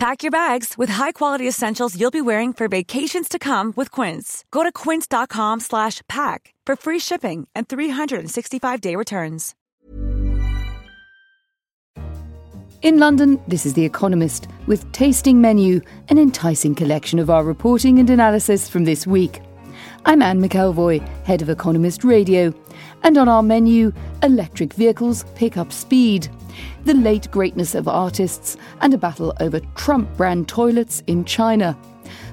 Pack your bags with high-quality essentials you'll be wearing for vacations to come with Quince. Go to quince.com/pack for free shipping and 365-day returns. In London, this is The Economist with Tasting Menu, an enticing collection of our reporting and analysis from this week. I'm Anne McElvoy, head of Economist Radio. And on our menu, electric vehicles pick up speed, the late greatness of artists, and a battle over Trump brand toilets in China.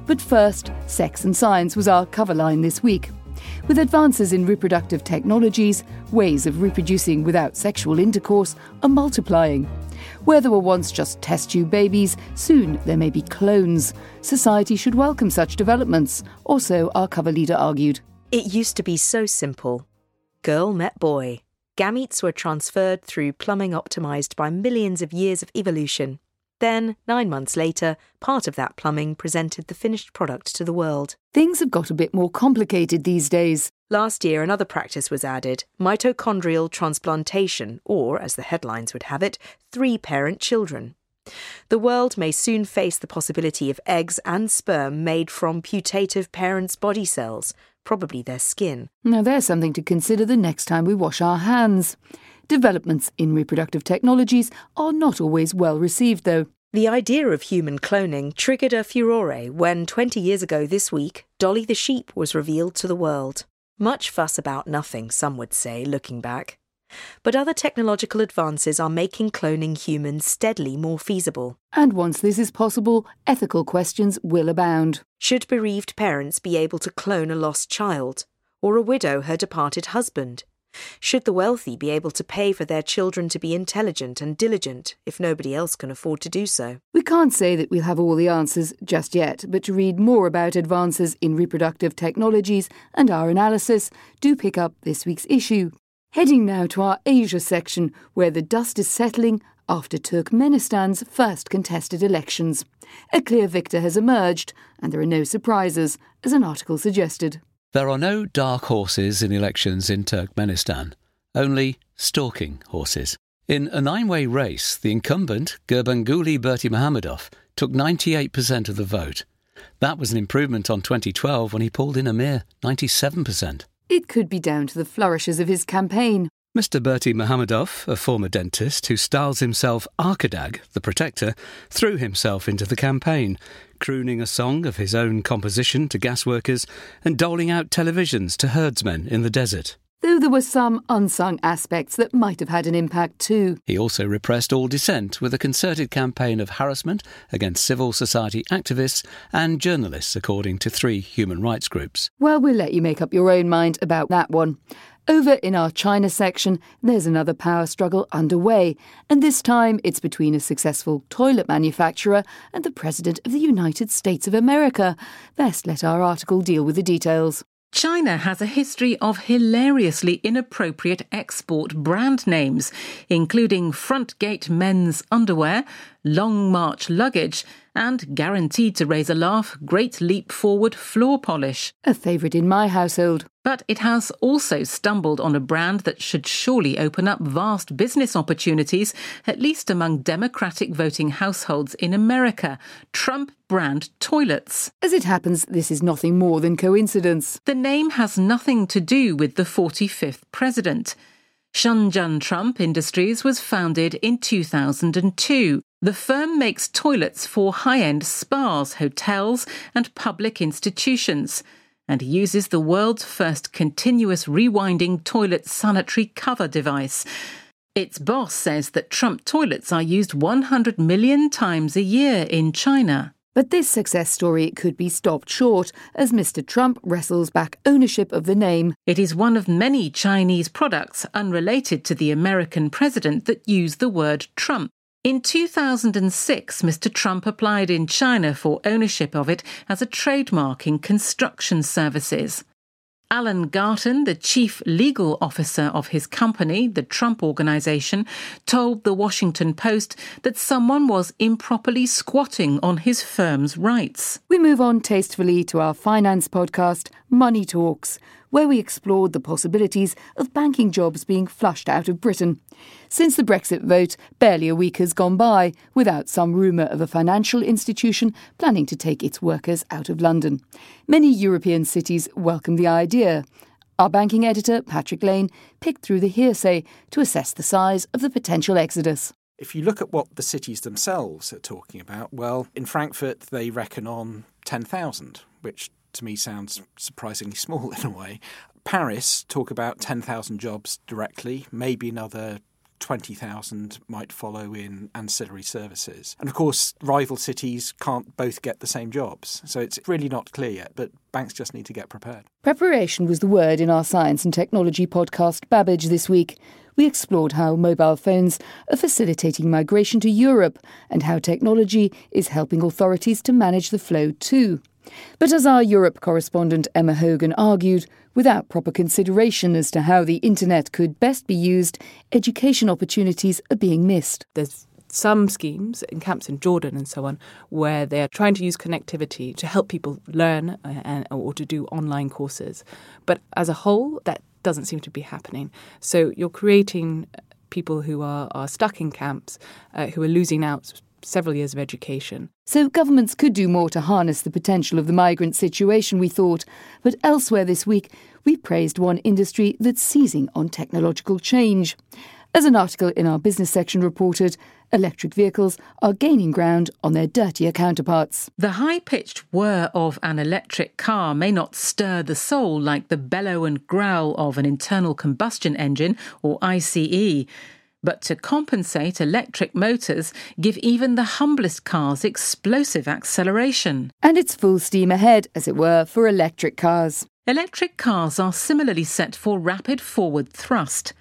But first, sex and science was our cover line this week, with advances in reproductive technologies, ways of reproducing without sexual intercourse are multiplying. Where there were once just test tube babies, soon there may be clones. Society should welcome such developments, or so our cover leader argued. It used to be so simple. Girl met boy. Gametes were transferred through plumbing optimised by millions of years of evolution. Then, 9 months later, part of that plumbing presented the finished product to the world. Things have got a bit more complicated these days. Last year, another practice was added, mitochondrial transplantation, or, as the headlines would have it, three-parent children. The world may soon face the possibility of eggs and sperm made from putative parents' body cells, probably their skin. Now there's something to consider the next time we wash our hands. Developments in reproductive technologies are not always well received, though. The idea of human cloning triggered a furore when 20 years ago this week, Dolly the sheep was revealed to the world. Much fuss about nothing, some would say, looking back. But other technological advances are making cloning humans steadily more feasible. And once this is possible, ethical questions will abound. Should bereaved parents be able to clone a lost child? Or a widow her departed husband? Should the wealthy be able to pay for their children to be intelligent and diligent if nobody else can afford to do so? We can't say that we'll have all the answers just yet, but to read more about advances in reproductive technologies and our analysis, do pick up this week's issue. Heading now to our Asia section, where the dust is settling after Turkmenistan's first contested elections. A clear victor has emerged, and there are no surprises, as an article suggested. There are no dark horses in elections in Turkmenistan, only stalking horses. In a nine-way race, the incumbent, Gurbanguly Berdimuhamedov, took 98% of the vote. That was an improvement on 2012 when he pulled in a mere 97%. It could be down to the flourishes of his campaign. Mr Berdimuhamedov, a former dentist who styles himself Arkadag, the protector, threw himself into the campaign, crooning a song of his own composition to gas workers and doling out televisions to herdsmen in the desert. Though there were some unsung aspects that might have had an impact too. He also repressed all dissent with a concerted campaign of harassment against civil society activists and journalists, according to three human rights groups. Well, we'll let you make up your own mind about that one. Over in our China section, there's another power struggle underway, and this time it's between a successful toilet manufacturer and the President of the United States of America. Best let our article deal with the details. China has a history of hilariously inappropriate export brand names, including Front Gate men's underwear, Long March luggage, and, guaranteed to raise a laugh, Great Leap Forward floor polish. A favourite in my household. But it has also stumbled on a brand that should surely open up vast business opportunities, at least among Democratic voting households in America, Trump brand toilets. As it happens, this is nothing more than coincidence. The name has nothing to do with the 45th president. Shenzhen Trump Industries was founded in 2002. The firm makes toilets for high-end spas, hotels and public institutions, and uses the world's first continuous rewinding toilet sanitary cover device. Its boss says that Trump toilets are used 100 million times a year in China. But this success story could be stopped short as Mr Trump wrestles back ownership of the name. It is one of many Chinese products unrelated to the American president that use the word Trump. In 2006, Mr Trump applied in China for ownership of it as a trademark in construction services. Alan Garten, the chief legal officer of his company, the Trump Organization, told The Washington Post that someone was improperly squatting on his firm's rights. We move on tastefully to our finance podcast, Money Talks, where we explored the possibilities of banking jobs being flushed out of Britain. Since the Brexit vote, barely a week has gone by without some rumour of a financial institution planning to take its workers out of London. Many European cities welcome the idea. Our banking editor, Patrick Lane, picked through the hearsay to assess the size of the potential exodus. If you look at what the cities themselves are talking about, well, in Frankfurt they reckon on 10,000, which to me sounds surprisingly small in a way. Paris talk about 10,000 jobs directly, maybe another 20,000 might follow in ancillary services. And of course, rival cities can't both get the same jobs. So it's really not clear yet, but banks just need to get prepared. Preparation was the word in our science and technology podcast Babbage this week. We explored how mobile phones are facilitating migration to Europe and how technology is helping authorities to manage the flow too. But as our Europe correspondent Emma Hogan argued, without proper consideration as to how the internet could best be used, education opportunities are being missed. There's some schemes in camps in Jordan and so on where they are trying to use connectivity to help people learn or to do online courses. But as a whole, that doesn't seem to be happening. So you're creating people who are stuck in camps, who are losing out several years of education. So governments could do more to harness the potential of the migrant situation, we thought. But elsewhere this week, we praised one industry that's seizing on technological change. As an article in our business section reported, electric vehicles are gaining ground on their dirtier counterparts. The high-pitched whir of an electric car may not stir the soul like the bellow and growl of an internal combustion engine, or ICE. But to compensate, electric motors give even the humblest cars explosive acceleration. And it's full steam ahead, as it were, for electric cars. Electric cars are similarly set for rapid forward thrust.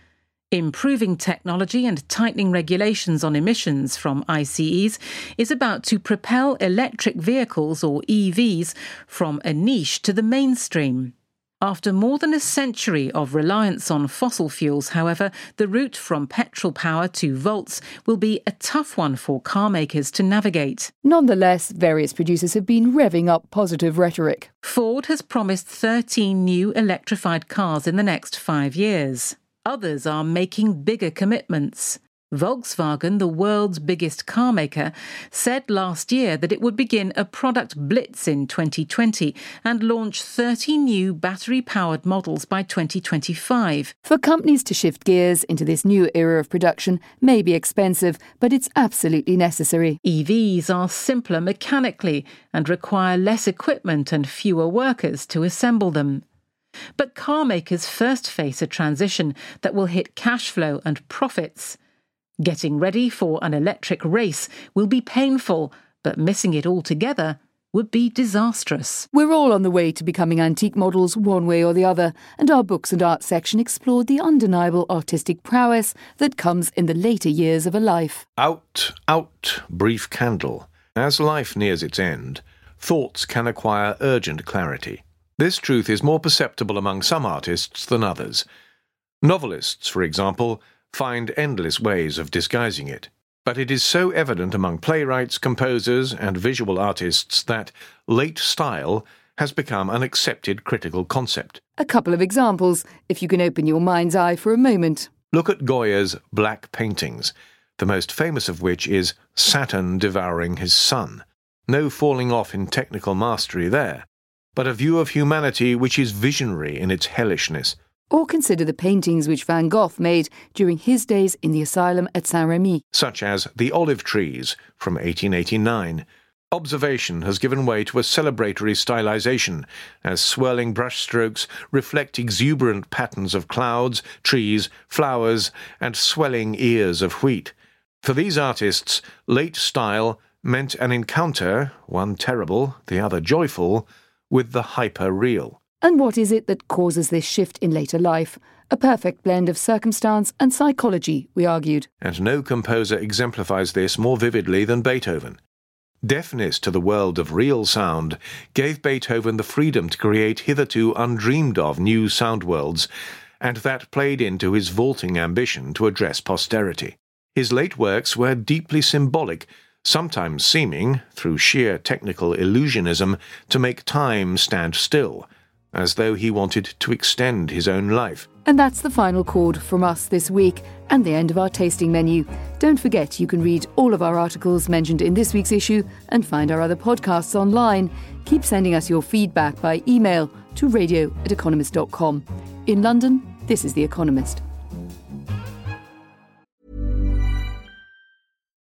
Improving technology and tightening regulations on emissions from ICEs is about to propel electric vehicles, or EVs, from a niche to the mainstream. After more than a century of reliance on fossil fuels, however, the route from petrol power to volts will be a tough one for car makers to navigate. Nonetheless, various producers have been revving up positive rhetoric. Ford has promised 13 new electrified cars in the next 5 years. Others are making bigger commitments. Volkswagen, the world's biggest car maker, said last year that it would begin a product blitz in 2020 and launch 30 new battery-powered models by 2025. For companies to shift gears into this new era of production may be expensive, but it's absolutely necessary. EVs are simpler mechanically and require less equipment and fewer workers to assemble them. But car makers first face a transition that will hit cash flow and profits. Getting ready for an electric race will be painful, but missing it altogether would be disastrous. We're all on the way to becoming antique models one way or the other, and our books and art section explored the undeniable artistic prowess that comes in the later years of a life. Out, out, brief candle. As life nears its end, thoughts can acquire urgent clarity. This truth is more perceptible among some artists than others. Novelists, for example, find endless ways of disguising it. But it is so evident among playwrights, composers, and visual artists that late style has become an accepted critical concept. A couple of examples, if you can open your mind's eye for a moment. Look at Goya's black paintings, the most famous of which is Saturn devouring his son. No falling off in technical mastery there, but a view of humanity which is visionary in its hellishness. Or consider the paintings which Van Gogh made during his days in the asylum at Saint-Rémy. Such as The Olive Trees, from 1889. Observation has given way to a celebratory stylization, as swirling brushstrokes reflect exuberant patterns of clouds, trees, flowers, and swelling ears of wheat. For these artists, late style meant an encounter, one terrible, the other joyful, with the hyper-real. And what is it that causes this shift in later life? A perfect blend of circumstance and psychology, we argued. And no composer exemplifies this more vividly than Beethoven. Deafness to the world of real sound gave Beethoven the freedom to create hitherto undreamed of new sound worlds, and that played into his vaulting ambition to address posterity. His late works were deeply symbolic, sometimes seeming, through sheer technical illusionism, to make time stand still, as though he wanted to extend his own life. And that's the final chord from us this week and the end of our tasting menu. Don't forget you can read all of our articles mentioned in this week's issue and find our other podcasts online. Keep sending us your feedback by email to radio@economist.com. In London, this is The Economist.